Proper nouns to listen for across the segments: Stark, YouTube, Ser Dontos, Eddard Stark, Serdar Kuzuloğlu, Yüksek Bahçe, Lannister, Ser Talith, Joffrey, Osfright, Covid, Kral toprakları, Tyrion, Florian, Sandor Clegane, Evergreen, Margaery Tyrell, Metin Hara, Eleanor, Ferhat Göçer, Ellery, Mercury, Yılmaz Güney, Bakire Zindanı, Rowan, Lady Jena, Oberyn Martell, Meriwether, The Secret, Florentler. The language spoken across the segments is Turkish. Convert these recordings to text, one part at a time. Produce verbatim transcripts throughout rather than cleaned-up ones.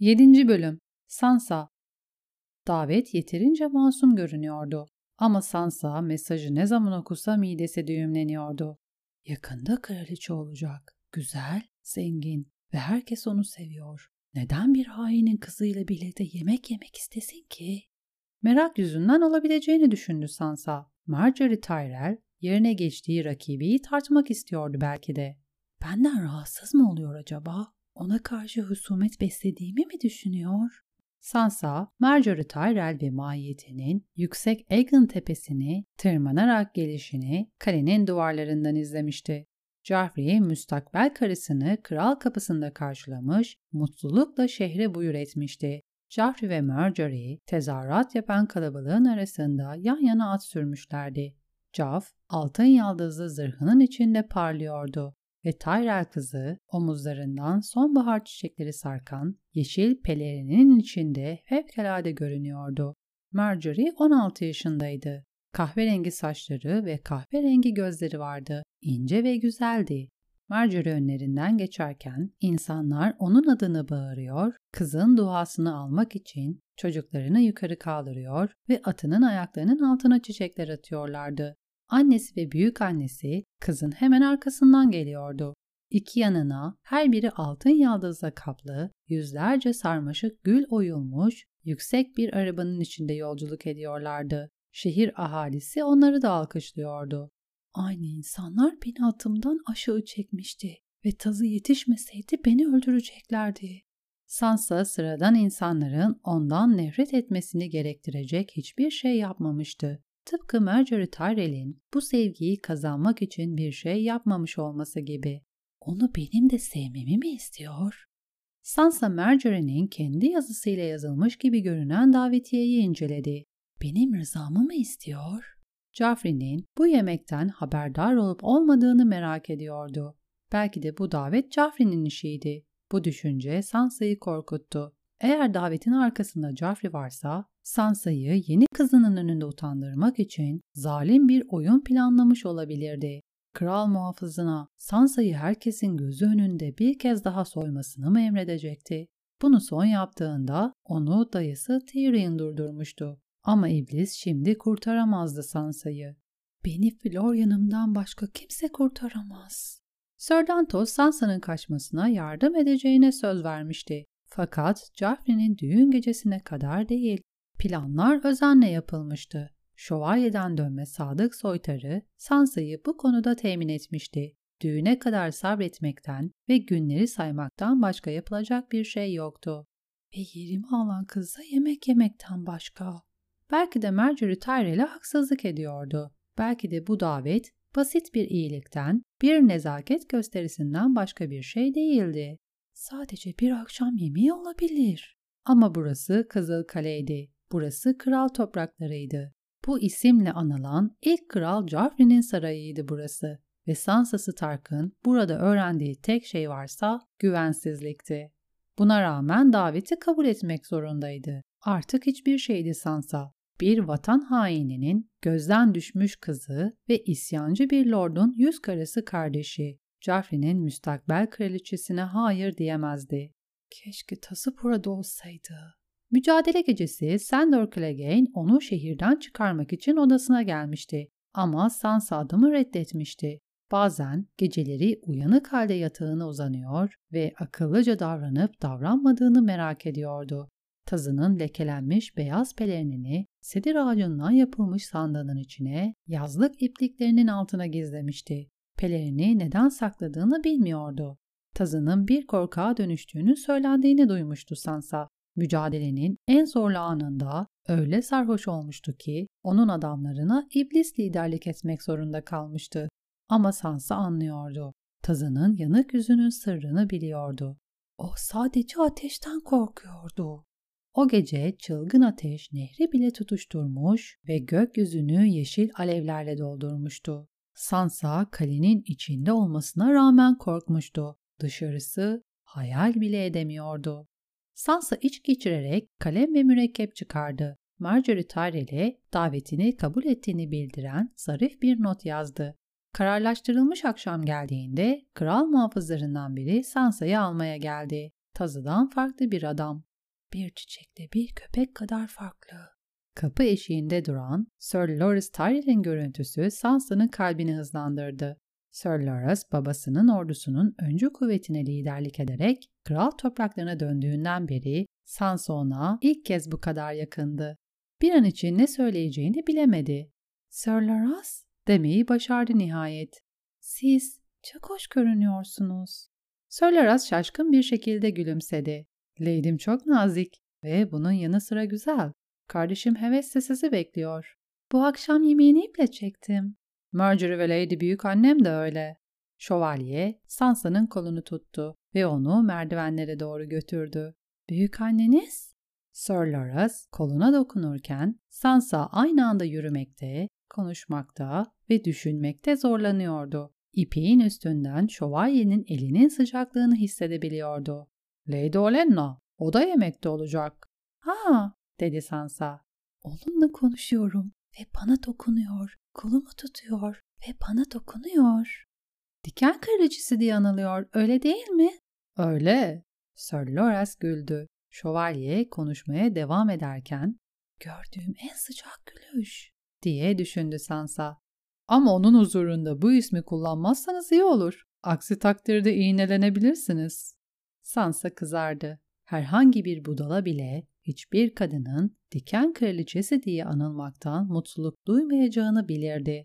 yedinci Bölüm Sansa. Davet yeterince masum görünüyordu. Ama Sansa mesajı ne zaman okusa midesi düğümleniyordu. Yakında kraliçe olacak. Güzel, zengin ve herkes onu seviyor. Neden bir hainin kızıyla birlikte yemek yemek istesin ki? Merak yüzünden olabileceğini düşündü Sansa. Margaery Tyrell yerine geçtiği rakibiyi tartmak istiyordu belki de. Benden rahatsız mı oluyor acaba? Ona karşı husumet beslediğimi mi düşünüyor? Sansa, Margaery Tyrell ve mahiyetinin Yüksek Aegon tepesini tırmanarak gelişini kalenin duvarlarından izlemişti. Joffrey, müstakbel karısını kral kapısında karşılamış, mutlulukla şehre buyur etmişti. Joffrey ve Margaery, tezahürat yapan kalabalığın arasında yan yana at sürmüşlerdi. Joff, altın yaldızlı zırhının içinde parlıyordu ve Tyrell kızı omuzlarından sonbahar çiçekleri sarkan yeşil pelerinin içinde fevkalade görünüyordu. Margaery on altı yaşındaydı. Kahverengi saçları ve kahverengi gözleri vardı. İnce ve güzeldi. Margaery önlerinden geçerken insanlar onun adını bağırıyor, kızın duasını almak için çocuklarını yukarı kaldırıyor ve atının ayaklarının altına çiçekler atıyorlardı. Annesi ve büyükannesi kızın hemen arkasından geliyordu. İki yanına her biri altın yaldızla kaplı, yüzlerce sarmaşık gül oyulmuş, yüksek bir arabanın içinde yolculuk ediyorlardı. Şehir ahalisi onları da alkışlıyordu. Aynı insanlar beni atımdan aşağı çekmişti ve tazı yetişmeseydi beni öldüreceklerdi. Sansa sıradan insanların ondan nefret etmesini gerektirecek hiçbir şey yapmamıştı. Tıpkı Margaery Tyrell'in bu sevgiyi kazanmak için bir şey yapmamış olması gibi. Onu benim de sevmemi mi istiyor? Sansa Margaery'nin kendi yazısıyla yazılmış gibi görünen davetiyeyi inceledi. Benim rızamı mı istiyor? Joffrey'nin bu yemekten haberdar olup olmadığını merak ediyordu. Belki de bu davet Joffrey'nin işiydi. Bu düşünce Sansa'yı korkuttu. Eğer davetin arkasında Joffrey varsa, Sansa'yı yeni kızının önünde utandırmak için zalim bir oyun planlamış olabilirdi. Kral muhafızına Sansa'yı herkesin gözü önünde bir kez daha soymasını mı emredecekti? Bunu son yaptığında onu dayısı Tyrion durdurmuştu. Ama iblis şimdi kurtaramazdı Sansa'yı. Beni Florian'ımdan başka kimse kurtaramaz. Ser Dontos Sansa'nın kaçmasına yardım edeceğine söz vermişti. Fakat Joffrey'nin düğün gecesine kadar değil. Planlar özenle yapılmıştı. Şövalyeden dönme sadık soytarı Sansa'yı bu konuda temin etmişti. Düğüne kadar sabretmekten ve günleri saymaktan başka yapılacak bir şey yoktu. Ve yerimi alan kıza yemek yemekten başka. Belki de Margaery Tyrell'e haksızlık ediyordu. Belki de bu davet basit bir iyilikten, bir nezaket gösterisinden başka bir şey değildi. Sadece bir akşam yemeği olabilir. Ama burası Kızılkale'ydi. Burası kral topraklarıydı. Bu isimle anılan ilk kral Joffrey'nin sarayıydı burası. Ve Sansa Stark'ın burada öğrendiği tek şey varsa güvensizlikti. Buna rağmen daveti kabul etmek zorundaydı. Artık hiçbir şeydi Sansa. Bir vatan haininin gözden düşmüş kızı ve isyancı bir lordun yüz karası kardeşi. Joffrey'nin müstakbel kraliçesine hayır diyemezdi. Keşke tası burada olsaydı. Mücadele gecesi Sandor Clegane onu şehirden çıkarmak için odasına gelmişti. Ama Sansa adımı reddetmişti. Bazen geceleri uyanık halde yatağına uzanıyor ve akıllıca davranıp davranmadığını merak ediyordu. Tazının lekelenmiş beyaz pelerinini sedir ağacından yapılmış sandalın içine yazlık ipliklerinin altına gizlemişti. Pelerini neden sakladığını bilmiyordu. Tazının bir korkağa dönüştüğünü söylendiğini duymuştu Sansa. Mücadelenin en zorlu anında öyle sarhoş olmuştu ki onun adamlarına iblis liderlik etmek zorunda kalmıştı. Ama Sansa anlıyordu. Tazının yanık yüzünün sırrını biliyordu. O sadece ateşten korkuyordu. O gece çılgın ateş nehri bile tutuşturmuş ve gökyüzünü yeşil alevlerle doldurmuştu. Sansa kalenin içinde olmasına rağmen korkmuştu. Dışarısı hayal bile edemiyordu. Sansa iç geçirerek kalem ve mürekkep çıkardı. Margaery Tyrell'e davetini kabul ettiğini bildiren zarif bir not yazdı. Kararlaştırılmış akşam geldiğinde kral muhafızlarından biri Sansa'yı almaya geldi. Tazıdan farklı bir adam. Bir çiçekte bir köpek kadar farklı. Kapı eşiğinde duran Sir Loras Tyrell'in görüntüsü Sansa'nın kalbini hızlandırdı. Sir Loras babasının ordusunun öncü kuvvetine liderlik ederek kral topraklarına döndüğünden beri Sansa ona ilk kez bu kadar yakındı. Bir an için ne söyleyeceğini bilemedi. "Sir Loras?" demeyi başardı nihayet. "Siz çok hoş görünüyorsunuz." Sir Loras şaşkın bir şekilde gülümsedi. "Lady'm çok nazik ve bunun yanı sıra güzel. Kardeşim hevesle sizi bekliyor. Bu akşam yemeğini iple çektim. Margaery ve Lady büyükannem de öyle." Şövalye Sansa'nın kolunu tuttu ve onu merdivenlere doğru götürdü. "Büyükanneniz?" Sir Loras koluna dokunurken Sansa aynı anda yürümekte, konuşmakta ve düşünmekte zorlanıyordu. İpeğin üstünden şövalyenin elinin sıcaklığını hissedebiliyordu. "Lady Olenna, o da yemekte olacak." "Ha," dedi Sansa. "Onunla konuşuyorum ve bana dokunuyor, kolumu tutuyor ve bana dokunuyor. Diken kraliçesi diye anılıyor, öyle değil mi?" "Öyle." Sir Loras güldü. Şövalye konuşmaya devam ederken, "Gördüğüm en sıcak gülüş," diye düşündü Sansa. "Ama onun huzurunda bu ismi kullanmazsanız iyi olur. Aksi takdirde iğnelenebilirsiniz." Sansa kızardı. Herhangi bir budala bile hiçbir kadının diken kraliçesi diye anılmaktan mutluluk duymayacağını bilirdi.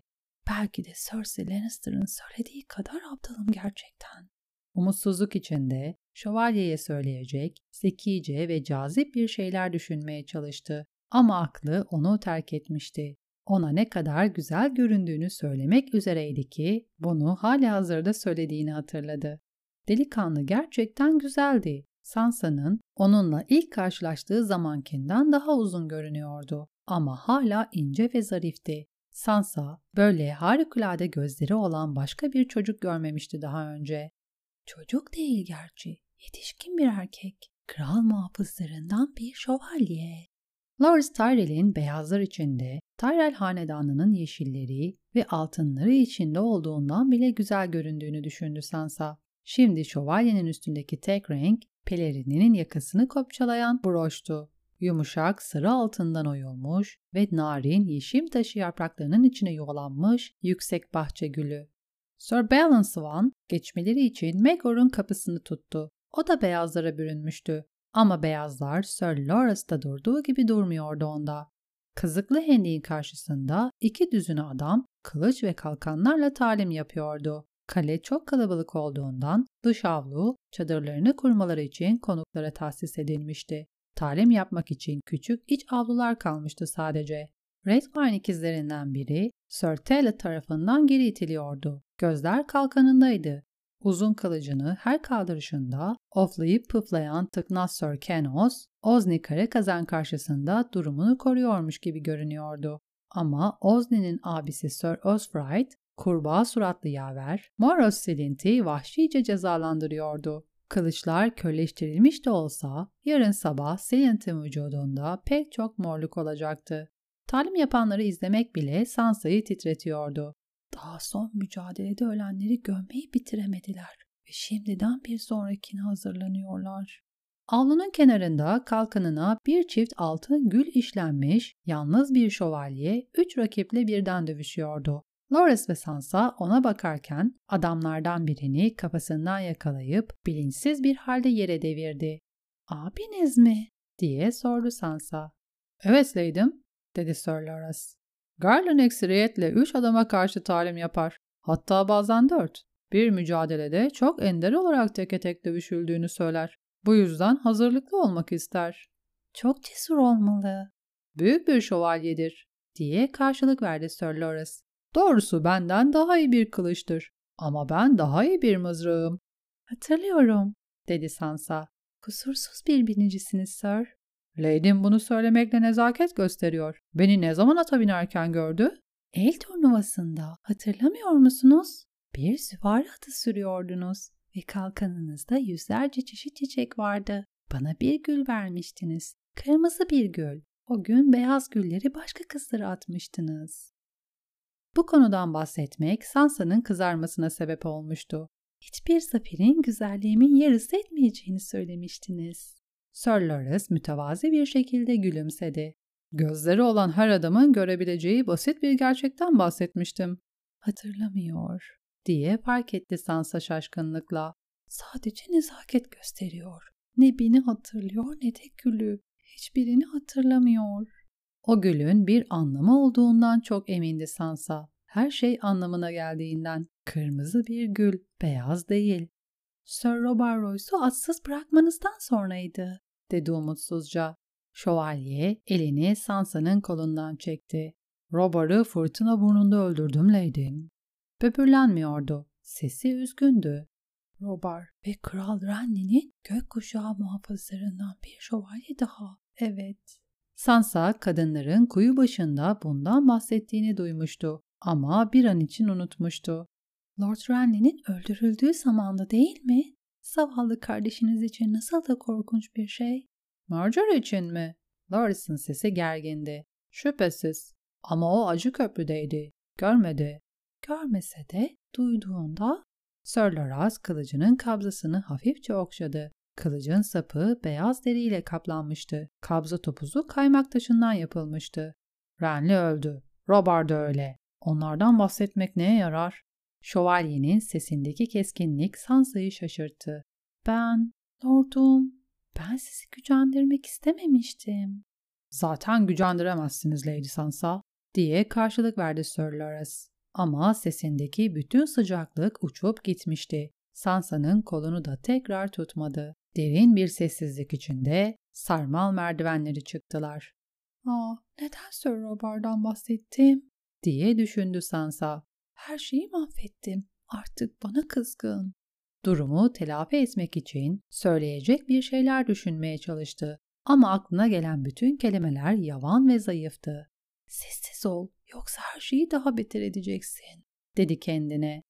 "Belki de Cersei Lannister'ın söylediği kadar aptalım gerçekten." Umutsuzluk içinde şövalyeye söyleyecek, zekice ve cazip bir şeyler düşünmeye çalıştı. Ama aklı onu terk etmişti. Ona ne kadar güzel göründüğünü söylemek üzereydi ki bunu halihazırda söylediğini hatırladı. Delikanlı gerçekten güzeldi. Sansa'nın onunla ilk karşılaştığı zamankinden daha uzun görünüyordu ama hala ince ve zarifti. Sansa böyle harikulade gözleri olan başka bir çocuk görmemişti daha önce. "Çocuk değil gerçi, yetişkin bir erkek, kral muhafızlarından bir şövalye." Loras Tyrell'in beyazlar içinde, Tyrell hanedanının yeşilleri ve altınları içinde olduğundan bile güzel göründüğünü düşündü Sansa. Şimdi şövalyenin üstündeki tek renk, pelerininin yakasını kopçalayan broştu. Yumuşak, sarı altından oyulmuş ve narin yeşim taşı yapraklarının içine yuvalanmış yüksek bahçe gülü. Ser Balon Swann geçmeleri için Megga'nın kapısını tuttu. O da beyazlara bürünmüştü. Ama beyazlar Sir Loras'ta durduğu gibi durmuyordu onda. Kazıklı hendiğin karşısında iki düzine adam kılıç ve kalkanlarla talim yapıyordu. Kale çok kalabalık olduğundan dış avlu çadırlarını kurmaları için konuklara tahsis edilmişti. Talim yapmak için küçük iç avlular kalmıştı sadece. Redwyne ikizlerinden biri Sir Talith tarafından geri itiliyordu. Gözler kalkanındaydı. Uzun kılıcını her kaldırışında oflayıp pıflayan tıknaz Sir Kenos, Ozni Karakazan karşısında durumunu koruyormuş gibi görünüyordu. Ama Ozni'nin abisi Sir Osfright, kurbağa suratlı yaver, Moros Silint'i vahşice cezalandırıyordu. Kılıçlar körleştirilmiş de olsa, yarın sabah Silint'in vücudunda pek çok morluk olacaktı. Talim yapanları izlemek bile Sansa'yı titretiyordu. "Daha son mücadelede ölenleri gömmeyi bitiremediler ve şimdiden bir sonrakine hazırlanıyorlar." Avlunun kenarında kalkanına bir çift altın gül işlenmiş, yalnız bir şövalye üç rakiple birden dövüşüyordu. Loras ve Sansa ona bakarken adamlardan birini kafasından yakalayıp bilinçsiz bir halde yere devirdi. "Abiniz mi?" diye sordu Sansa. "Evet lady'm," dedi Sir Loras. "Garlan ekseriyetle üç adama karşı talim yapar. Hatta bazen dört. Bir mücadelede çok ender olarak teke tek dövüşüldüğünü söyler. Bu yüzden hazırlıklı olmak ister." "Çok cesur olmalı." "Büyük bir şövalyedir," diye karşılık verdi Sir Loras. "Doğrusu benden daha iyi bir kılıçtır. Ama ben daha iyi bir mızrağım." "Hatırlıyorum," dedi Sansa. "Kusursuz bir binicisiniz Sir." "Lady'm bunu söylemekle nezaket gösteriyor. Beni ne zaman ata binerken gördü?" "El turnuvasında, hatırlamıyor musunuz? Bir süvari atı sürüyordunuz ve kalkanınızda yüzlerce çeşit çiçek vardı. Bana bir gül vermiştiniz. Kırmızı bir gül. O gün beyaz gülleri başka kızlara atmıştınız." Bu konudan bahsetmek Sansa'nın kızarmasına sebep olmuştu. hiçbir zaferin güzelliğimin yarısı etmeyeceğini söylemiştiniz. Sir Loras mütevazi bir şekilde gülümsedi. Gözleri olan her adamın görebileceği basit bir gerçekten bahsetmiştim. Hatırlamıyor, diye fark etti Sansa şaşkınlıkla. Sadece nezaket gösteriyor. Ne beni hatırlıyor ne de gülü. Hiçbirini hatırlamıyor. O gülün bir anlamı olduğundan çok emindi Sansa. Her şey anlamına geldiğinden. Kırmızı bir gül, beyaz değil. Sir Robert Royce'u atsız bırakmanızdan sonraydı, dedi umutsuzca. Şövalye elini Sansa'nın kolundan çekti. Robert'ı fırtına burnunda öldürdüm Lady. Böbürlenmiyordu. Sesi üzgündü. Robert ve Kral Renly'nin gökkuşağı muhafızlarından bir şövalye daha. Evet. Sansa kadınların kuyu başında bundan bahsettiğini duymuştu ama bir an için unutmuştu. Lord Renly'nin öldürüldüğü zamanda değil mi? Zavallı kardeşiniz için nasıl da korkunç bir şey. Margaery için mi? Loras'ın sesi gergindi. Şüphesiz. Ama o acı köprüdeydi. Görmedi. Görmese de duyduğunda... Sir Loras kılıcının kabzasını hafifçe okşadı. Kılıcın sapı beyaz deriyle kaplanmıştı. Kabza topuzu kaymak taşından yapılmıştı. Renly öldü. Robert da öyle. Onlardan bahsetmek neye yarar? Şövalyenin sesindeki keskinlik Sansa'yı şaşırttı. Ben, Lord'um, ben sizi gücendirmek istememiştim. Zaten gücendiremezsiniz Lady Sansa, diye karşılık verdi Sir Loras. Ama sesindeki bütün sıcaklık uçup gitmişti. Sansa'nın kolunu da tekrar tutmadı. Derin bir sessizlik içinde sarmal merdivenleri çıktılar. Aa, neden Sir Robert'dan bahsettim? Diye düşündü Sansa. Her şeyi mahvettim. Artık bana kızgın. Durumu telafi etmek için söyleyecek bir şeyler düşünmeye çalıştı. Ama aklına gelen bütün kelimeler yavan ve zayıftı. Sessiz ol, yoksa her şeyi daha beter edeceksin, dedi kendine.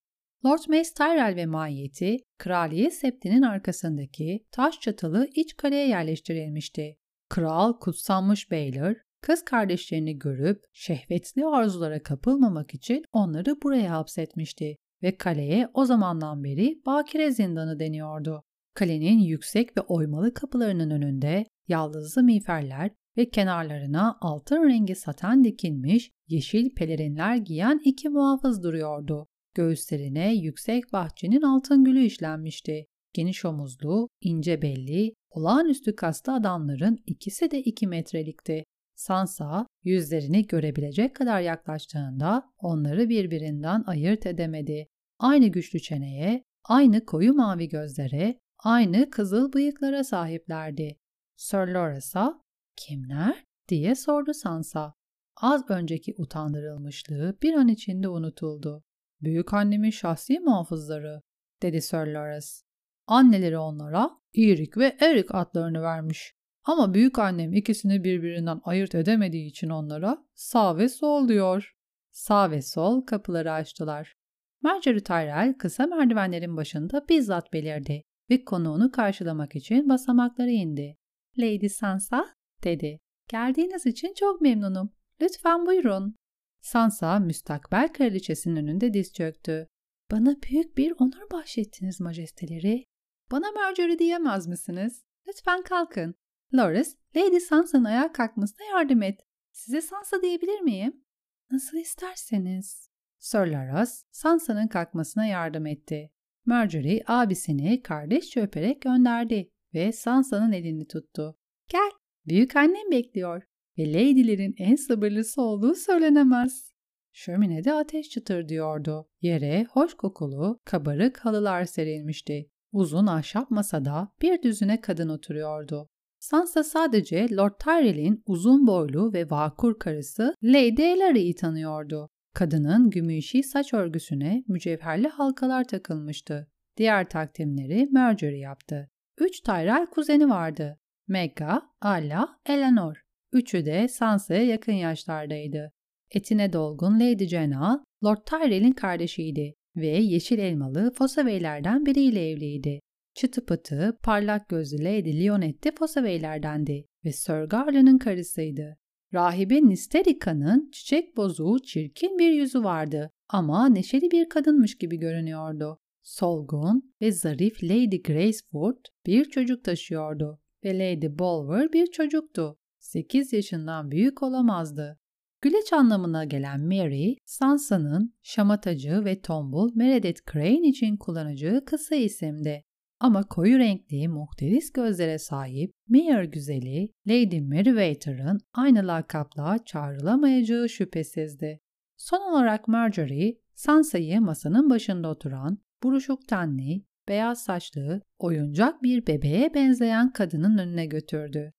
Lord Mace Tyrell ve mahiyeti, kraliyet septinin arkasındaki taş çatılı iç kaleye yerleştirilmişti. Kral kutsanmış beyler, kız kardeşlerini görüp şehvetli arzulara kapılmamak için onları buraya hapsetmişti ve kaleye o zamandan beri Bakire Zindanı deniyordu. Kalenin yüksek ve oymalı kapılarının önünde yaldızlı miğferler ve kenarlarına altın rengi saten dikilmiş yeşil pelerinler giyen iki muhafız duruyordu. Göğüslerine yüksek bahçenin altın gülü işlenmişti. Geniş omuzlu, ince belli, olağanüstü kaslı adamların ikisi de iki metrelikti. Sansa yüzlerini görebilecek kadar yaklaştığında onları birbirinden ayırt edemedi. Aynı güçlü çeneye, aynı koyu mavi gözlere, aynı kızıl bıyıklara sahiplerdi. Sir Loras'a "Kimler?" diye sordu Sansa. Az önceki utandırılmışlığı bir an içinde unutuldu. "Büyükannemin şahsi muhafızları," dedi Sir Loras. "Anneleri onlara İrik ve Erik adlarını vermiş. Ama büyükannem ikisini birbirinden ayırt edemediği için onlara sağ ve sol diyor." Sağ ve sol kapıları açtılar. Margaery Tyrell kısa merdivenlerin başında bizzat belirdi ve konuğunu karşılamak için basamaklara indi. "Lady Sansa," dedi. "Geldiğiniz için çok memnunum. Lütfen buyurun." Sansa müstakbel kraliçesinin önünde diz çöktü. "Bana büyük bir onur bahşettiniz majesteleri. Bana Margaery diyemez misiniz? Lütfen kalkın. Loras, Lady Sansa'nın ayağa kalkmasına yardım et. Size Sansa diyebilir miyim?" "Nasıl isterseniz." Sir Loras, Sansa'nın kalkmasına yardım etti. Margaery abisini kardeşçe öperek gönderdi ve Sansa'nın elini tuttu. "Gel. Büyükannem bekliyor ve lady'lerin en sabırlısı olduğu söylenemez." Şöminede ateş çıtır diyordu. Yere hoş kokulu, kabarık halılar serilmişti. Uzun ahşap masada bir düzine kadın oturuyordu. Sansa sadece Lord Tyrell'in uzun boylu ve vakur karısı Lady Ellery'i tanıyordu. Kadının gümüşi saç örgüsüne mücevherli halkalar takılmıştı. Diğer takdimleri Margaery yaptı. Üç Tyrell kuzeni vardı. Megga, Alla, Eleanor. Üçü de Sansa'ya yakın yaşlardaydı. Etine dolgun Lady Jena, Lord Tyrell'in kardeşiydi ve yeşil elmalı Fossoway'lerden biriyle evliydi. Çıtı pıtı, parlak gözlü Lady Leonette Fossoway'lerdendi ve Sir Garlan'ın karısıydı. Rahibe Nisterica'nın çiçek bozuğu çirkin bir yüzü vardı ama neşeli bir kadınmış gibi görünüyordu. solgun ve zarif Lady Graceford bir çocuk taşıyordu ve Lady Bolwer bir çocuktu. sekiz yaşından büyük olamazdı. Güleç anlamına gelen Mary, Sansa'nın şamatacı ve tombul Meredith Crane için kullanacağı kısa isimdi. Ama koyu renkli, muhteris gözlere sahip Mare güzeli Lady Meriwether'ın aynı lakapla çağrılamayacağı şüphesizdi. Son olarak Margaery, Sansa'yı masanın başında oturan, buruşuk tenli, beyaz saçlı, oyuncak bir bebeğe benzeyen kadının önüne götürdü.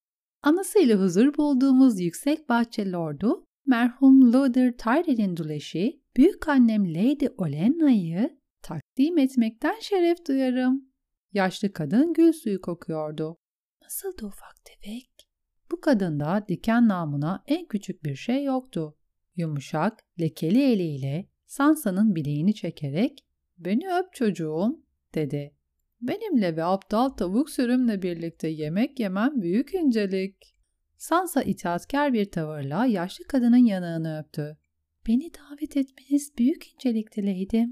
Anasıyla huzur bulduğumuz Yüksek Bahçe Lordu, merhum Loder Tyrell'in duleşi, büyükannem Lady Olenna'yı takdim etmekten şeref duyarım. Yaşlı kadın gül suyu kokuyordu. Nasıl da ufak tefek. Bu kadında diken namına en küçük bir şey yoktu. Yumuşak, lekeli eliyle Sansa'nın bileğini çekerek "Beni öp çocuğum," dedi. "Benimle ve aptal tavuk sürümle birlikte yemek yemem büyük incelik." Sansa itaatkar bir tavırla yaşlı kadının yanağını öptü. "Beni davet etmeniz büyük incelikti Lady'm.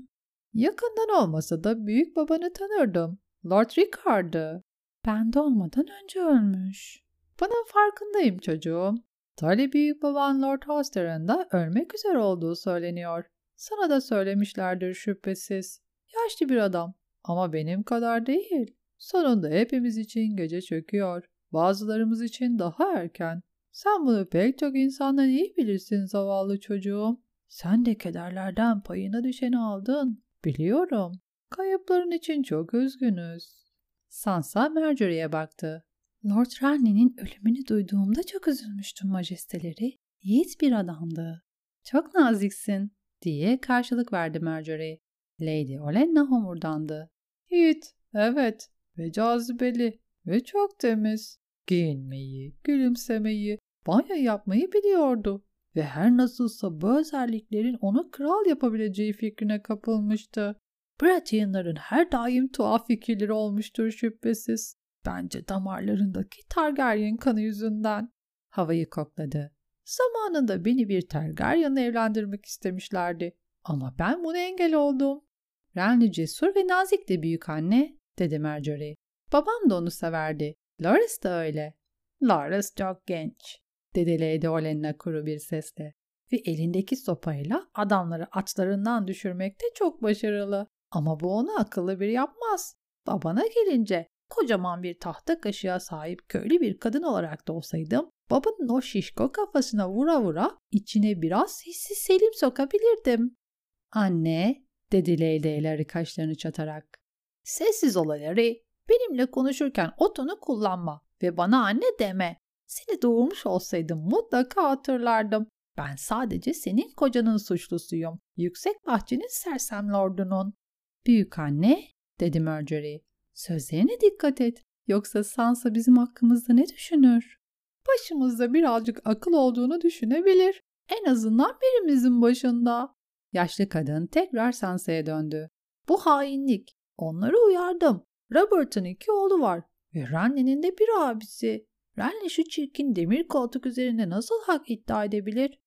Yakından olmasa da büyük babanı tanırdım. Lord Rickard'ı. Ben de olmadan önce ölmüş. Bunun farkındayım çocuğum. Tali büyük baban Lord Hoster'ın da ölmek üzere olduğu söyleniyor. Sana da söylemişlerdir şüphesiz. Yaşlı bir adam ama benim kadar değil. Sonunda hepimiz için gece çöküyor. Bazılarımız için daha erken. Sen bunu pek çok insandan iyi bilirsin zavallı çocuğum. Sen de kederlerden payına düşeni aldın. Biliyorum. Kayıpların için çok üzgünüz." Sansa Margaery'e baktı. "Lord Renly'nin ölümünü duyduğumda çok üzülmüştüm majesteleri. Yiğit bir adamdı." "Çok naziksin," diye karşılık verdi Margaery. Lady Olenna homurdandı. "Yiğit, evet ve cazibeli ve çok temiz. Giyinmeyi, gülümsemeyi, banyo yapmayı biliyordu ve her nasılsa bu özelliklerin onu kral yapabileceği fikrine kapılmıştı. Baratheonların her daim tuhaf fikirleri olmuştur şüphesiz. Bence damarlarındaki Targaryen kanı yüzünden." Havayı kokladı. "Zamanında beni bir Targaryen'la evlendirmek istemişlerdi. Ama ben buna engel oldum." "Renly cesur ve nazikti büyük anne," dedi Margaery. "Babam da onu severdi. Loras da öyle." "Loras çok genç," dedi Lady Olenna kuru bir sesle. "Ve elindeki sopayla adamları atlarından düşürmekte çok başarılı. Ama bu onu akıllı biri yapmaz. Babana gelince, kocaman bir tahta kaşığa sahip köylü bir kadın olarak da olsaydım, babanın o şişko kafasına vura vura içine biraz hissi selim sokabilirdim." "Anne," dedi Leyla ileri kaşlarını çatarak. "Sessiz ol Larry. Benimle konuşurken o tonu kullanma ve bana anne deme. Seni doğurmuş olsaydım mutlaka hatırlardım. Ben sadece senin kocanın suçlusuyum. Yüksek Bahçe'nin sersem lordunun." "Büyük anne," dedi Margaery. "Sözlerine dikkat et. Yoksa Sansa bizim hakkımızda ne düşünür?" "Başımızda birazcık akıl olduğunu düşünebilir. En azından birimizin başında." Yaşlı kadın tekrar Sansa'ya döndü. "Bu hainlik. Onları uyardım. Robert'ın iki oğlu var ve Renly'nin de bir abisi. Renly şu çirkin demir koltuk üzerinde nasıl hak iddia edebilir?"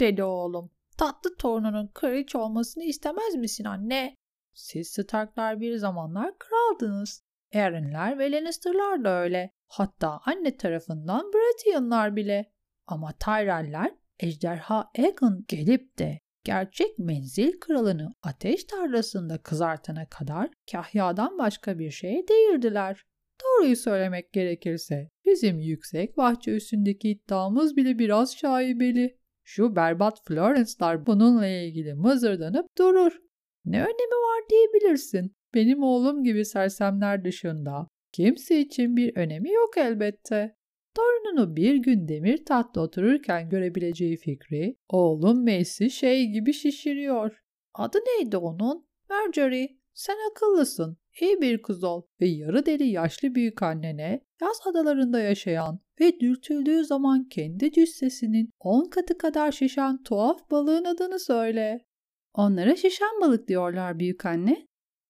"Dedi oğlum. Tatlı torununun kraliçe olmasını istemez misin anne? Siz Starklar bir zamanlar kraldınız. Arryn'ler ve Lannister'lar da öyle. Hatta anne tarafından Baratheon'lar bile. Ama Tyrell'ler ejderha Aegon gelip de gerçek menzil kralını ateş tarlasında kızartana kadar kahyadan başka bir şey değildiler. Doğruyu söylemek gerekirse bizim Yüksek Bahçe üstündeki iddiamız bile biraz şaibeli. Şu berbat Florence'lar bununla ilgili mızırdanıp durur. Ne önemi var diyebilirsin. Benim oğlum gibi sersemler dışında kimse için bir önemi yok elbette. Torununu bir gün demir tahtta otururken görebileceği fikri oğlum Mace'i şey gibi şişiriyor. Adı neydi onun? Margaery, sen akıllısın. İyi bir kız ol ve yarı deli yaşlı büyük annene yaz adalarında yaşayan ve dürtüldüğü zaman kendi cüssesinin on katı kadar şişen tuhaf balığın adını söyle." "Onlara şişen balık diyorlar büyük anne."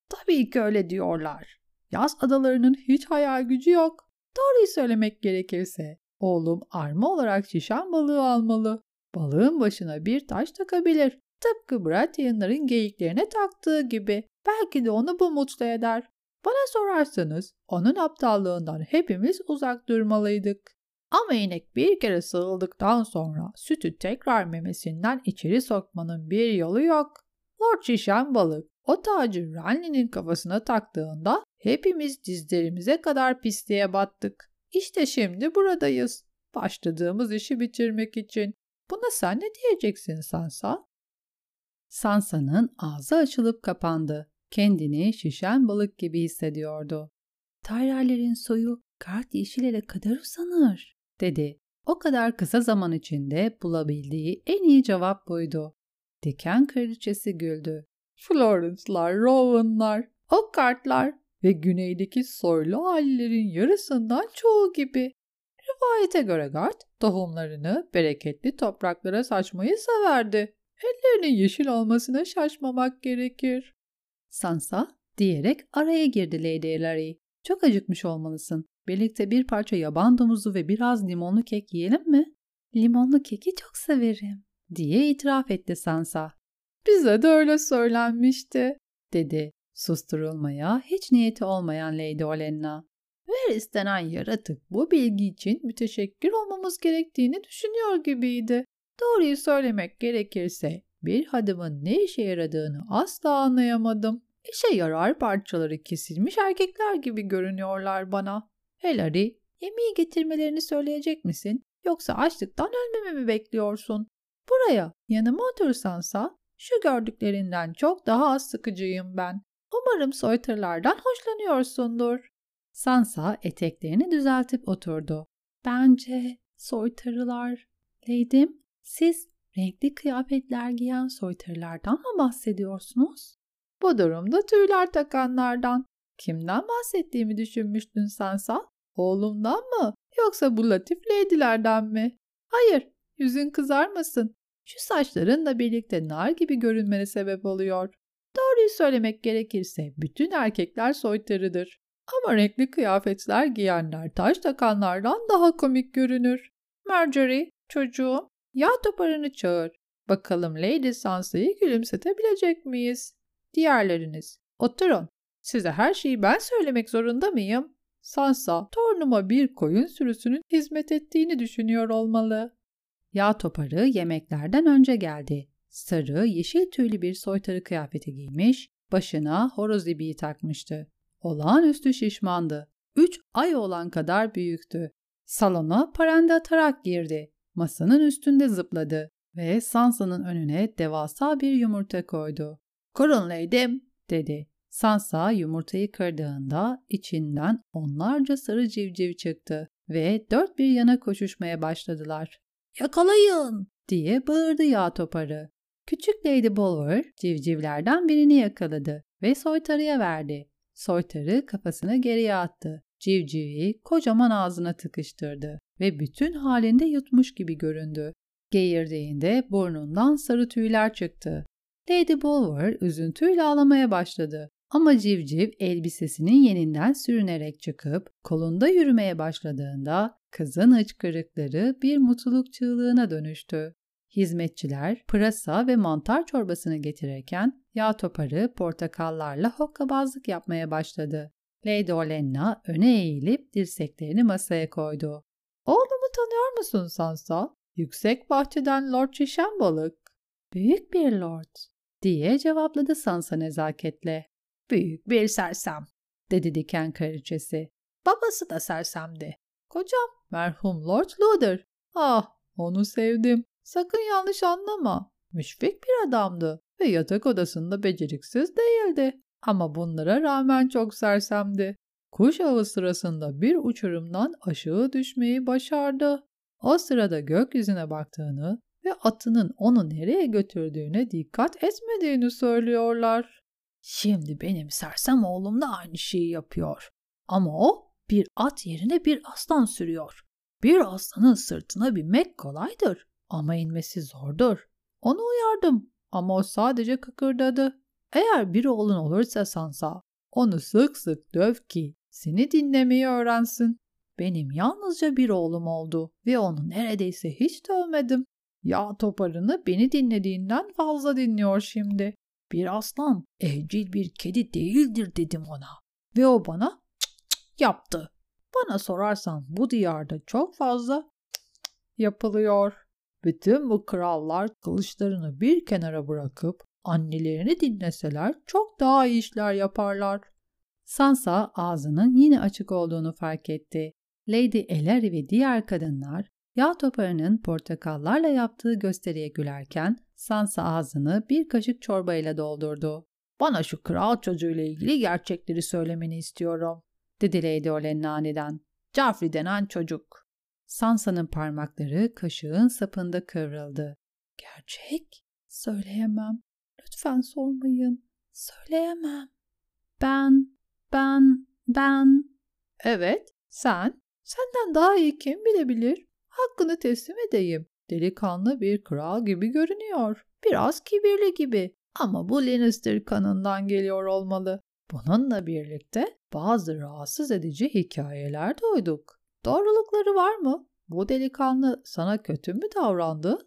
"Tabii ki öyle diyorlar. Yaz adalarının hiç hayal gücü yok. Doğruyu söylemek gerekirse oğlum arma olarak şişen balığı almalı. Balığın başına bir taş takabilir Tıpkı Baratheon'ların geyiklerine taktığı gibi. Belki de onu bu mutlu eder. Bana sorarsanız onun aptallığından hepimiz uzak durmalıydık. Ama inek bir kere sığıldıktan sonra sütü tekrar memesinden içeri sokmanın bir yolu yok. Lord Şişen Balık o tacı Renly'nin kafasına taktığında hepimiz dizlerimize kadar pisliğe battık. İşte şimdi buradayız. Başladığımız işi bitirmek için. Buna sen ne diyeceksin Sansa? Sansa'nın ağzı açılıp kapandı. Kendini şişen balık gibi hissediyordu. Tyrell'lerin soyu kart yeşilere kadar uzanır, dedi. O kadar kısa zaman içinde bulabildiği en iyi cevap buydu. Diken kraliçesi güldü. Florence'lar, Rowan'lar, o kartlar ve güneydeki soylu ailelerin yarısından çoğu gibi. Rivayete göre Gart, tohumlarını bereketli topraklara saçmayı severdi. Ellerinin yeşil olmasına şaşmamak gerekir. Sansa diyerek araya girdi Lady Ellery. Çok acıkmış olmalısın. Birlikte bir parça yaban domuzu ve biraz limonlu kek yiyelim mi? Limonlu keki çok severim, diye itiraf etti Sansa. Bize de öyle söylenmişti, dedi. Susturulmaya hiç niyeti olmayan Lady Olenna. Ver istenen yaratık bu bilgi için müteşekkir olmamız gerektiğini düşünüyor gibiydi. Doğruyu söylemek gerekirse bir hadımın ne işe yaradığını asla anlayamadım. İşe yarar parçaları kesilmiş erkekler gibi görünüyorlar bana. Ellery, yemeği getirmelerini söyleyecek misin? Yoksa açlıktan ölmemi mi bekliyorsun? Buraya yanıma otursansa şu gördüklerinden çok daha az sıkıcıyım ben. Umarım soytarılardan hoşlanıyorsundur. Sansa eteklerini düzeltip oturdu. Bence soytarılar... Lady'm, siz renkli kıyafetler giyen soytarılardan mı bahsediyorsunuz? Bu durumda tüyler takanlardan. Kimden bahsettiğimi düşünmüştün Sansa? Oğlumdan mı? Yoksa bu latif lady'lerden mi? Hayır, yüzün kızarmasın. Şu saçlarınla birlikte nar gibi görünmene sebep oluyor. Doğruyu söylemek gerekirse bütün erkekler soytarıdır. Ama renkli kıyafetler giyenler taş takanlardan daha komik görünür. Margaery, çocuğum, yağ toparını çağır. Bakalım Lady Sansa'yı gülümsetebilecek miyiz? Diğerleriniz, oturun. Size her şeyi ben söylemek zorunda mıyım? Sansa, torunuma bir koyun sürüsünün hizmet ettiğini düşünüyor olmalı. Yağ toparı yemeklerden önce geldi. Sarı, yeşil tüylü bir soytarı kıyafeti giymiş, başına horoz ibiği takmıştı. Olağanüstü şişmandı. Üç ay olan kadar büyüktü. Salona parende atarak girdi. Masanın üstünde zıpladı ve Sansa'nın önüne devasa bir yumurta koydu. "Kurun Lady'm," dedi. Sansa yumurtayı kırdığında içinden onlarca sarı civciv çıktı ve dört bir yana koşuşmaya başladılar. "Yakalayın!" diye bağırdı yağ toparı. Küçük Lady Bolwer civcivlerden birini yakaladı ve soytarıya verdi. Soytarı kafasını geriye attı. Civcivi kocaman ağzına tıkıştırdı ve bütün halinde yutmuş gibi göründü. Geğirdiğinde burnundan sarı tüyler çıktı. Lady Bolwer üzüntüyle ağlamaya başladı ama civciv elbisesinin yeninden sürünerek çıkıp kolunda yürümeye başladığında kızın hıçkırıkları bir mutluluk çığlığına dönüştü. Hizmetçiler pırasa ve mantar çorbasını getirirken yağ toparı portakallarla hokkabazlık yapmaya başladı. Lady Olenna öne eğilip dirseklerini masaya koydu. Oğlumu tanıyor musun Sansa? Yüksek Bahçeden Lord Şişen Balık. Büyük bir lord, diye cevapladı Sansa nezaketle. Büyük bir sersem, dedi diken kraliçesi. Babası da sersemdi. Kocam merhum Lord Luder. Ah, onu sevdim. Sakın yanlış anlama. Müşfik bir adamdı ve yatak odasında beceriksiz değildi. Ama bunlara rağmen çok sersemdi. Kuş avı sırasında bir uçurumdan aşağı düşmeyi başardı. O sırada gökyüzüne baktığını ve atının onu nereye götürdüğüne dikkat etmediğini söylüyorlar. Şimdi benim sersem oğlum da aynı şeyi yapıyor. Ama o bir at yerine bir aslan sürüyor. Bir aslanın sırtına binmek kolaydır ama inmesi zordur. Onu uyardım ama o sadece kıkırdadı. Eğer bir oğlun olursa Sansa, onu sık sık döv ki seni dinlemeyi öğrensin. Benim yalnızca bir oğlum oldu ve onu neredeyse hiç dövmedim. Yağ toparını beni dinlediğinden fazla dinliyor şimdi. Bir aslan evcil bir kedi değildir dedim ona ve o bana cık cık yaptı. Bana sorarsan bu diyarda çok fazla cık cık yapılıyor. Bütün bu krallar kılıçlarını bir kenara bırakıp annelerini dinleseler çok daha iyi işler yaparlar. Sansa ağzının yine açık olduğunu fark etti. Lady Ellery ve diğer kadınlar yağ toparının portakallarla yaptığı gösteriye gülerken Sansa ağzını bir kaşık çorbayla doldurdu. "Bana şu kral çocuğuyla ilgili gerçekleri söylemeni istiyorum," dedi Lady Olenna aniden. "Joffrey denen çocuk." Sansa'nın parmakları kaşığın sapında kıvrıldı. "Gerçek? Söyleyemem. Lütfen sormayın. Söyleyemem. Ben, ben, ben." "Evet, sen. Senden daha iyi kim bilebilir? Hakkını teslim edeyim. Delikanlı bir kral gibi görünüyor. Biraz kibirli gibi. Ama bu Lannister kanından geliyor olmalı. Bununla birlikte bazı rahatsız edici hikayeler duyduk. Doğrulukları var mı? Bu delikanlı sana kötü mü davrandı?"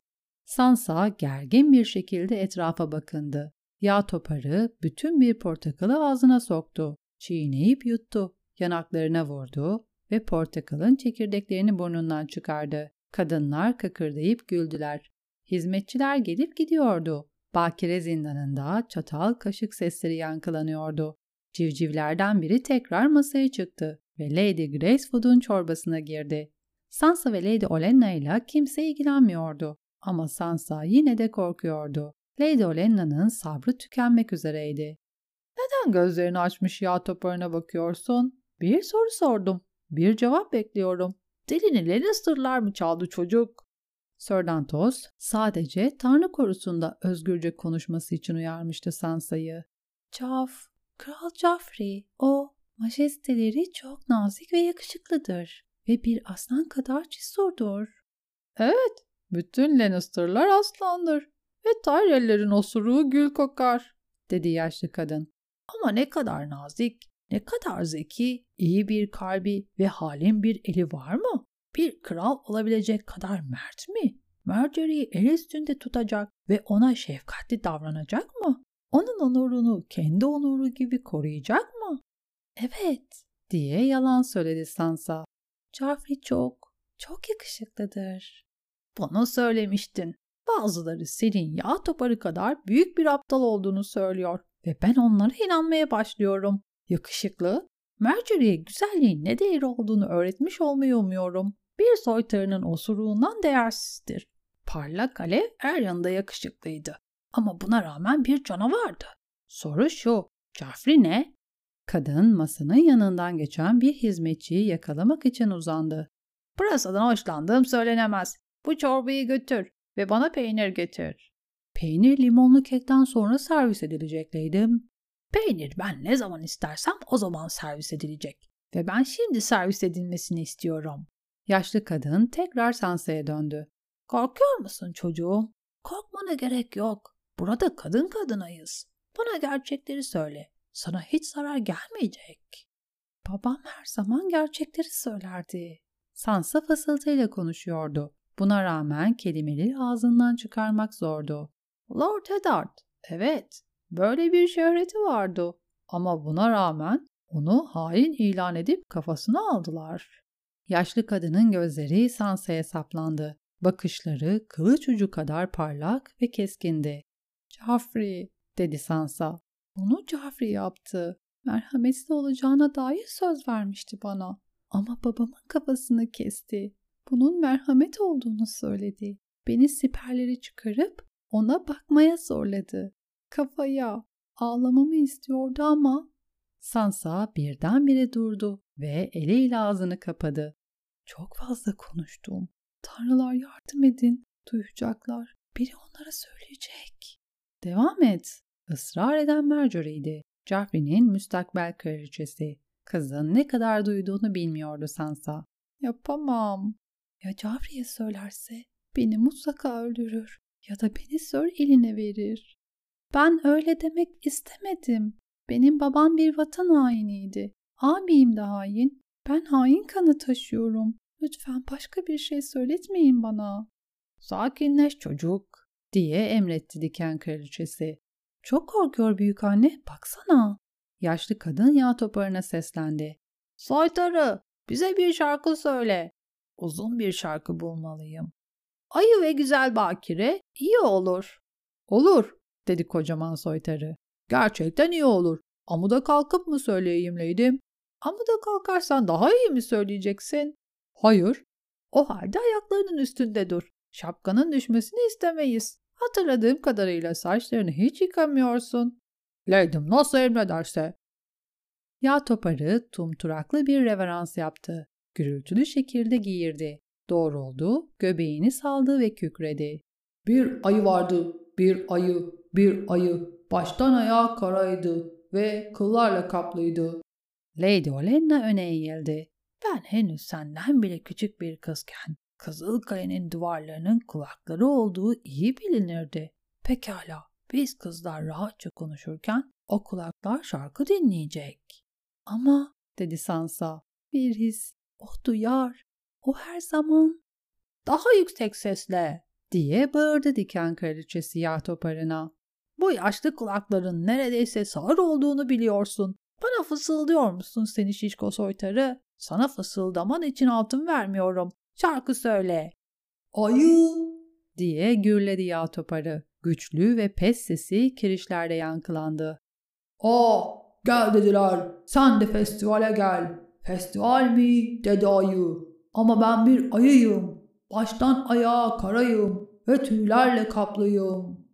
Sansa gergin bir şekilde etrafa bakındı. Yağ toparı bütün bir portakalı ağzına soktu. Çiğneyip yuttu. Yanaklarına vurdu ve portakalın çekirdeklerini burnundan çıkardı. Kadınlar kıkırdayıp güldüler. Hizmetçiler gelip gidiyordu. Bakire zindanında çatal kaşık sesleri yankılanıyordu. Civcivlerden biri tekrar masaya çıktı ve Lady Graceford'un çorbasına girdi. Sansa ve Lady Olenna ile kimse ilgilenmiyordu ama Sansa yine de korkuyordu. Lady Olenna'nın sabrı tükenmek üzereydi. "Neden gözlerini açmış yağ toparına bakıyorsun?" "Bir soru sordum. Bir cevap bekliyorum." "Dilini Lannister'lar mı çaldı çocuk?" Ser Dontos sadece Tanrı korusunda özgürce konuşması için uyarmıştı Sansa'yı. "Joff, Kral Joffrey, o majesteleri çok nazik ve yakışıklıdır ve bir aslan kadar cesurdur." "Evet, bütün Lannister'lar aslandır ve Tyrell'lerin osuruğu gül kokar," dedi yaşlı kadın. "Ama ne kadar nazik. Ne kadar zeki, iyi bir kalbi ve halim bir eli var mı? Bir kral olabilecek kadar mert mi? Margaery'i el üstünde tutacak ve ona şefkatli davranacak mı? Onun onurunu kendi onuru gibi koruyacak mı?" "Evet," diye yalan söyledi Sansa. "Joffrey çok, çok yakışıklıdır." "Bunu söylemiştin. Bazıları senin yağ toparı kadar büyük bir aptal olduğunu söylüyor ve ben onlara inanmaya başlıyorum. Yakışıklı, Mercury'e güzelliğin ne değeri olduğunu öğretmiş olmayı umuyorum. Bir soytarının osuruğundan değersizdir. Parlak alev her yanında yakışıklıydı. Ama buna rağmen bir canavardı. Soru şu, Joffrey ne?" Kadın masanın yanından geçen bir hizmetçiyi yakalamak için uzandı. "Pırasadan hoşlandığım söylenemez. Bu çorbayı götür ve bana peynir getir." "Peynir limonlu kekten sonra servis edilecektim." "Peynir ben ne zaman istersem o zaman servis edilecek ve ben şimdi servis edilmesini istiyorum." Yaşlı kadın tekrar Sansa'ya döndü. "Korkuyor musun çocuğum?" "Korkmana gerek yok. Burada kadın kadınayız. Bana gerçekleri söyle. Sana hiç zarar gelmeyecek." "Babam her zaman gerçekleri söylerdi." Sansa fısıltıyla konuşuyordu. Buna rağmen kelimeleri ağzından çıkarmak zordu. "Lord Eddard, evet. Böyle bir şöhreti vardı ama buna rağmen onu hain ilan edip kafasını aldılar." Yaşlı kadının gözleri Sansa'ya saplandı. Bakışları kılıç ucu kadar parlak ve keskindi. "Joffrey," dedi Sansa. "Bunu Joffrey yaptı. Merhametli olacağına dair söz vermişti bana. Ama babamın kafasını kesti. Bunun merhamet olduğunu söyledi. Beni siperleri çıkarıp ona bakmaya zorladı. Kafaya ağlamamı istiyordu ama..." Sansa birdenbire durdu ve eliyle ağzını kapadı. "Çok fazla konuştum. Tanrılar yardım edin. Duyacaklar. Biri onlara söyleyecek." "Devam et." Israr eden Margaery'di. Joffrey'nin müstakbel kraliçesi. Kızın ne kadar duyduğunu bilmiyordu Sansa. "Yapamam. Ya Joffrey'e söylerse beni mutlaka öldürür ya da beni Sir eline verir." "Ben öyle demek istemedim. Benim babam bir vatan hainiydi. Abim de hain. Ben hain kanı taşıyorum. Lütfen başka bir şey söyletmeyin bana." "Sakinleş çocuk," diye emretti diken kraliçesi. "Çok korkuyor büyük anne, baksana." Yaşlı kadın yağ toparına seslendi. "Soytarı, bize bir şarkı söyle." "Uzun bir şarkı bulmalıyım." "Ayı ve güzel bakire iyi olur." "Olur," dedi kocaman soytarı. "Gerçekten iyi olur. Amuda kalkıp mı söyleyeyim leydim?" "Amuda kalkarsan daha iyi mi söyleyeceksin?" "Hayır." "O halde ayaklarının üstünde dur. Şapkanın düşmesini istemeyiz. Hatırladığım kadarıyla saçlarını hiç yıkamıyorsun." "Leydim nasıl emrederse." Yağ toparı tumturaklı bir reverans yaptı. Gürültülü şekilde giyirdi. Doğruldu, göbeğini saldı ve kükredi. "Bir ayı vardı, bir ayı, bir ayı. Baştan ayağa karaydı ve kıllarla kaplıydı." Lady Olenna öne eğildi. "Ben henüz senden bile küçük bir kızken Kızılkale'nin duvarlarının kulakları olduğu iyi bilinirdi. Pekala, biz kızlar rahatça konuşurken o kulaklar şarkı dinleyecek." "Ama," dedi Sansa, "bir his, o duyar, o her zaman." "Daha yüksek sesle," diye bağırdı diken kraliçesi yağ toparına. "Bu yaşlı kulakların neredeyse sağır olduğunu biliyorsun. Bana fısıldıyor musun seni şişko soytarı? Sana fısıldaman için altın vermiyorum. Şarkı söyle." "Ayı!" diye gürledi yağ toparı. Güçlü ve pes sesi kirişlerde yankılandı. "Aa, gel dediler. Sen de festivale gel." "Festival mi?" dedi ayı. "Ama ben bir ayıyım. Baştan ayağa karayım ve tüylerle kaplıyım."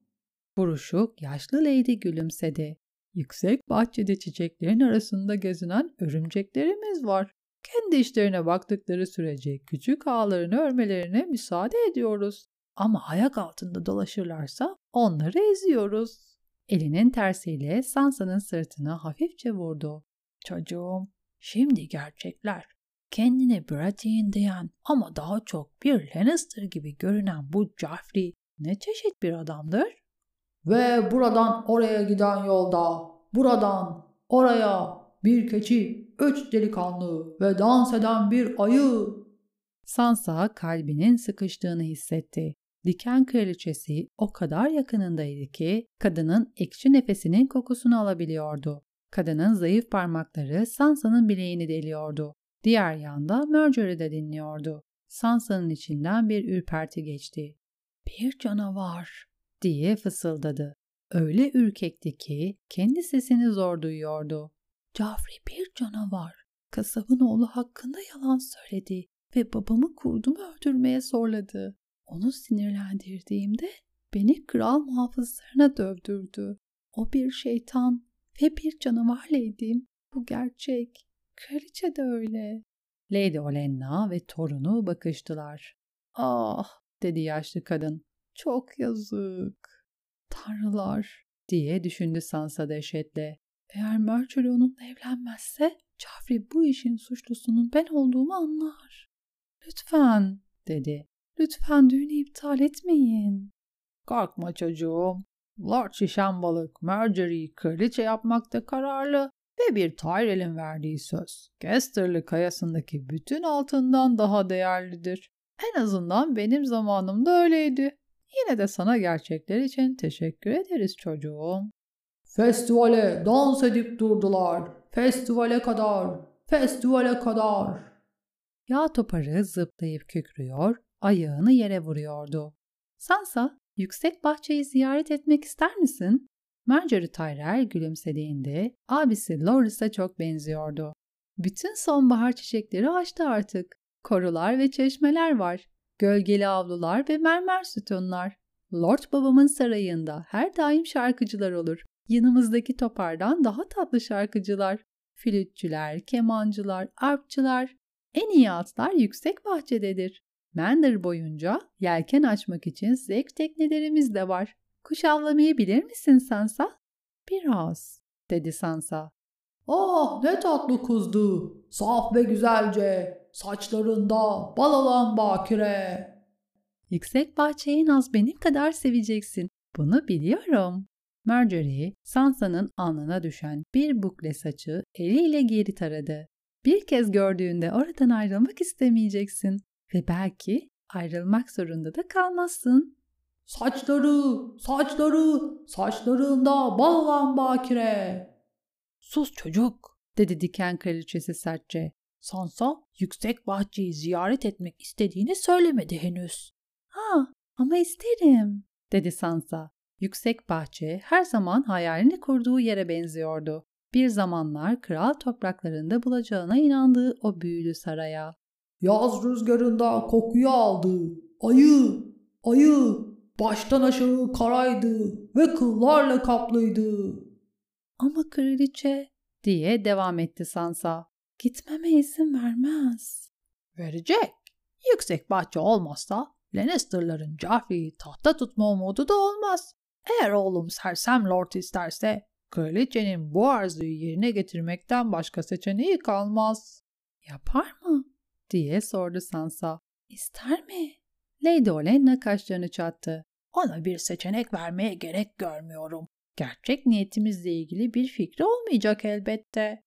Buruşuk yaşlı lady gülümsedi. "Yüksek bahçede çiçeklerin arasında gezinen örümceklerimiz var. Kendi işlerine baktıkları sürece küçük ağlarını örmelerine müsaade ediyoruz. Ama ayak altında dolaşırlarsa onları eziyoruz." Elinin tersiyle Sansa'nın sırtına hafifçe vurdu. "Çocuğum, şimdi gerçekler. Kendine Baratheon diyen ama daha çok bir Lannister gibi görünen bu Joffrey ne çeşit bir adamdır?" "Ve buradan oraya giden yolda, buradan oraya bir keçi, üç delikanlı ve dans eden bir ayı." Sansa kalbinin sıkıştığını hissetti. Diken kraliçesi o kadar yakınındaydı ki kadının ekşi nefesinin kokusunu alabiliyordu. Kadının zayıf parmakları Sansa'nın bileğini deliyordu. Diğer yanda Mercury de dinliyordu. Sansa'nın içinden bir ürperti geçti. "Bir canavar," diye fısıldadı. Öyle ürkekti ki kendi sesini zor duyuyordu. "Joffrey bir canavar. Kasabın oğlu hakkında yalan söyledi ve babamı kurdumu öldürmeye zorladı. Onu sinirlendirdiğimde beni kral muhafızlarına dövdürdü. O bir şeytan ve bir canavarleydim. Bu gerçek. Kraliçe de öyle." Lady Olenna ve torunu bakıştılar. "Ah," dedi yaşlı kadın. "Çok yazık." "Tanrılar," diye düşündü Sansa dehşetle. "Eğer Mercury onunla evlenmezse Joffrey bu işin suçlusunun ben olduğumu anlar." "Lütfen," dedi. "Lütfen düğünü iptal etmeyin." "Korkma çocuğum. Lord Şişenbalık Mercury'yi kraliçe yapmakta kararlı ve bir Tyrell'in verdiği söz Casterly kayasındaki bütün altından daha değerlidir. En azından benim zamanımda öyleydi. Yine de sana gerçekler için teşekkür ederiz çocuğum." "Festivale dans edip durdular. Festivale kadar, festivale kadar." Yağ toparı zıplayıp kükrüyor, ayağını yere vuruyordu. "Sansa, yüksek bahçeyi ziyaret etmek ister misin?" Margaery Tyrell gülümsediğinde abisi Loras'a çok benziyordu. "Bütün sonbahar çiçekleri açtı artık. Korular ve çeşmeler var. Gölgeli avlular ve mermer sütunlar. Lord babamın sarayında her daim şarkıcılar olur. Yanımızdaki topardan daha tatlı şarkıcılar. Flütçüler, kemancılar, arpçılar. En iyi atlar yüksek bahçededir. Mendir boyunca yelken açmak için zevk teknelerimiz de var. Kuş avlamayı bilir misin Sansa?" "Biraz," dedi Sansa. "Ah, ne tatlı kızdı. Saf ve güzelce. Saçlarında bal olan bakire." "Yüksek bahçeyi en az benim kadar seveceksin. Bunu biliyorum." Margaery, Sansa'nın alnına düşen bir bukle saçı eliyle geri taradı. "Bir kez gördüğünde oradan ayrılmak istemeyeceksin. Ve belki Ayrılmak zorunda da kalmazsın. Saçları, saçları, saçlarında bağlan Bakire. Sus çocuk, dedi diken kraliçesi sertçe. Sansa, Yüksek Bahçe'yi ziyaret etmek istediğini söylemedi henüz. Ha, ama isterim, dedi Sansa. Yüksek Bahçe her zaman hayalini kurduğu yere benziyordu. Bir zamanlar kral topraklarında bulacağına inandığı o büyülü saraya. Yaz rüzgarında kokuyu aldı. Ayı, ayı, baştan aşağı karaydı ve kıllarla kaplıydı. Ama kraliçe, diye devam etti Sansa. Gitmeme izin vermez. Verecek. Yüksek Bahçe olmazsa Lannister'ların Joffrey'i tahta tutma umudu da olmaz. Eğer oğlum sersem lord isterse kraliçenin bu arzuyu yerine getirmekten başka seçeneği kalmaz. Yapar mı? Diye sordu Sansa. İster mi? Lady Olenna kaşlarını çattı. Ona bir seçenek vermeye gerek görmüyorum. Gerçek niyetimizle ilgili bir fikri olmayacak elbette.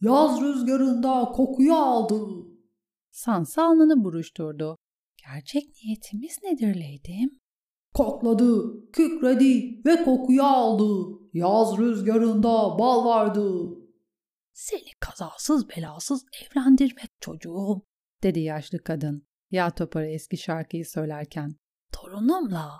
Yaz rüzgarında kokuyu aldı. Sansa alnını buruşturdu. Gerçek niyetimiz nedir Lady'm? Kokladı, kükredi ve kokuyu aldı. Yaz rüzgarında bal vardı. Seni kazasız belasız evlendirmek çocuğum, dedi yaşlı kadın. Yağ toparı eski şarkıyı söylerken. Torunumla.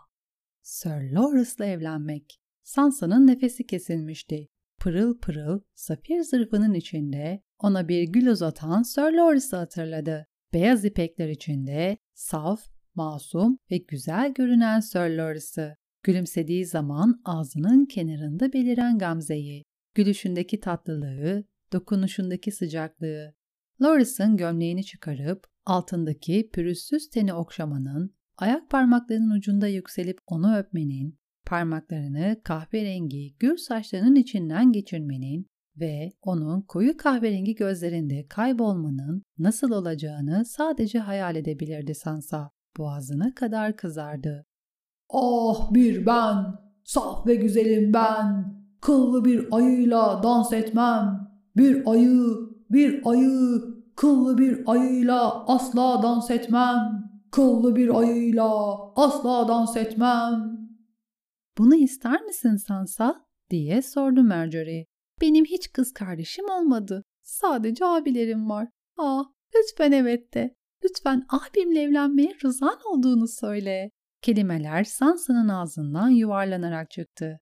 Sir Loras'la evlenmek. Sansa'nın nefesi kesilmişti. Pırıl pırıl, safir zırhının içinde ona bir gül uzatan Sir Loras'ı hatırladı. Beyaz ipekler içinde saf, masum ve güzel görünen Sir Loras'ı. Gülümsediği zaman ağzının kenarında beliren gamzeyi, gülüşündeki tatlılığı, dokunuşundaki sıcaklığı. Loras'ın gömleğini çıkarıp altındaki pürüzsüz teni okşamanın, ayak parmaklarının ucunda yükselip onu öpmenin, parmaklarını kahverengi gür saçlarının içinden geçirmenin ve onun koyu kahverengi gözlerinde kaybolmanın nasıl olacağını sadece hayal edebilirdi Sansa. Boğazına kadar kızardı. Ah bir ben, saf ve güzelim ben, kıllı bir ayıyla dans etmem. Bir ayı, bir ayı, kıllı bir ayıyla asla dans etmem. Kıllı bir ayıyla asla dans etmem. Bunu ister misin Sansa? Diye sordu Margaery. Benim hiç kız kardeşim olmadı. Sadece abilerim var. Ah, lütfen evet de. Lütfen abimle evlenmeye rızan olduğunu söyle. Kelimeler Sansa'nın ağzından yuvarlanarak çıktı.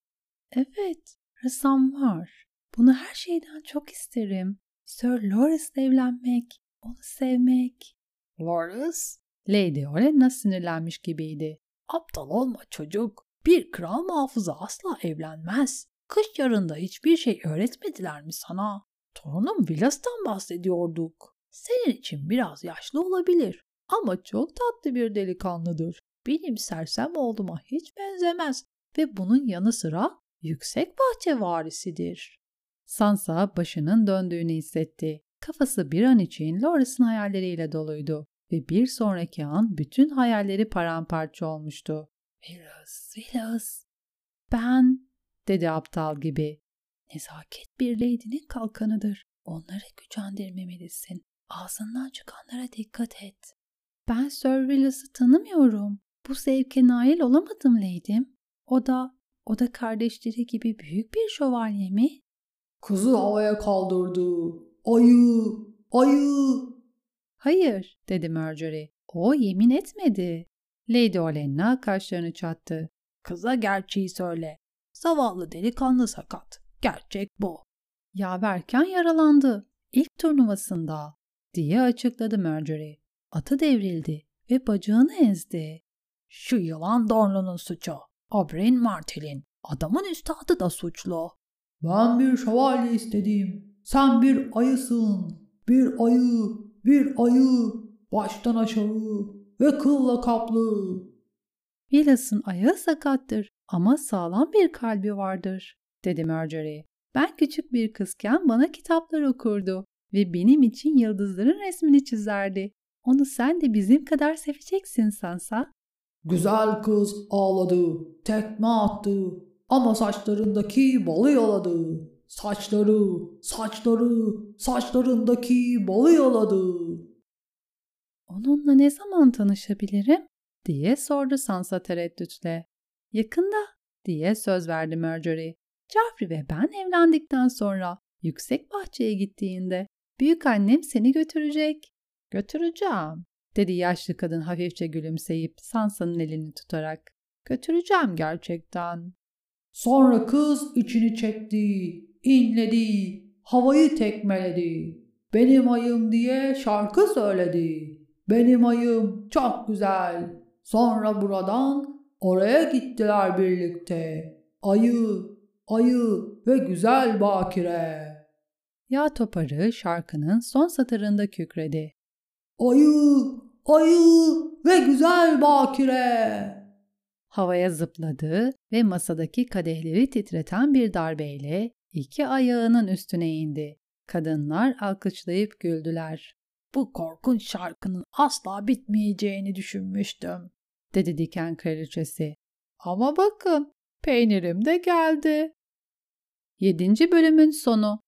Evet, rızam var. Bunu her şeyden çok isterim. Sir Loras'la evlenmek, onu sevmek. Loras? Lady Olenna sinirlenmiş gibiydi. Aptal olma çocuk. Bir kral muhafızı asla evlenmez. Kış yarında hiçbir şey öğretmediler mi sana? Torunum Vilas'tan bahsediyorduk. Senin için biraz yaşlı olabilir ama çok tatlı bir delikanlıdır. Benim sersem oğluma hiç benzemez ve bunun yanı sıra Yüksek Bahçe varisidir. Sansa başının döndüğünü hissetti. Kafası bir an için Loras'ın hayalleriyle doluydu ve bir sonraki an bütün hayalleri paramparça olmuştu. Vilas, Vilas, ben, dedi aptal gibi. Nezaket bir lady'nin kalkanıdır. Onları gücendirmemelisin. Ağzından çıkanlara dikkat et. Ben Sir Vilas'ı tanımıyorum. Bu zevke nail olamadım lady'm. O da, o da kardeşleri gibi büyük bir şövalye mi? Kızı havaya kaldırdı. Ayı, ayı. Hayır, dedi Margaery. O yemin etmedi. Lady Olenna kaşlarını çattı. Kıza gerçeği söyle. Zavallı delikanlı sakat. Gerçek bu. Yaverken yaralandı. İlk turnuvasında. Diye açıkladı Margaery. Atı devrildi ve bacağını ezdi. Şu yılan Dornlu'nun suçu. Oberyn Martell'in. Adamın üstadı da suçlu. Ben bir şövalye istedim. Sen bir ayısın. Bir ayı, bir ayı. Baştan aşağı ve kılla kaplı. Vilas'ın ayağı sakattır ama sağlam bir kalbi vardır, dedi Margaery. Ben küçük bir kızken bana kitaplar okurdu ve benim için yıldızların resmini çizerdi. Onu sen de bizim kadar seveceksin Sansa. Güzel kız ağladı, tekme attı ama saçlarındaki balı yaladı. Saçları, saçları, saçlarındaki balı yaladı. "Onunla ne zaman tanışabilirim?" diye sordu Sansa tereddütle. "Yakında," diye söz verdi Margaery. "Joffrey ve ben evlendikten sonra Yüksek Bahçe'ye gittiğinde büyükannem seni götürecek." "Götüreceğim," dedi yaşlı kadın hafifçe gülümseyip Sansa'nın elini tutarak. "Götüreceğim gerçekten." "Sonra kız içini çekti, inledi, havayı tekmeledi. Benim ayım diye şarkı söyledi. Benim ayım çok güzel. Sonra buradan oraya gittiler birlikte. Ayı, ayı ve güzel bakire." Yağ toparı şarkının son satırında kükredi. "Ayı, ayı ve güzel bakire." Havaya zıpladı ve masadaki kadehleri titreten bir darbeyle iki ayağının üstüne indi. Kadınlar alkışlayıp güldüler. "Bu korkunç şarkının asla bitmeyeceğini düşünmüştüm," dedi diken kraliçesi. "Ama bakın, peynirim de geldi." Yedinci bölümün sonu.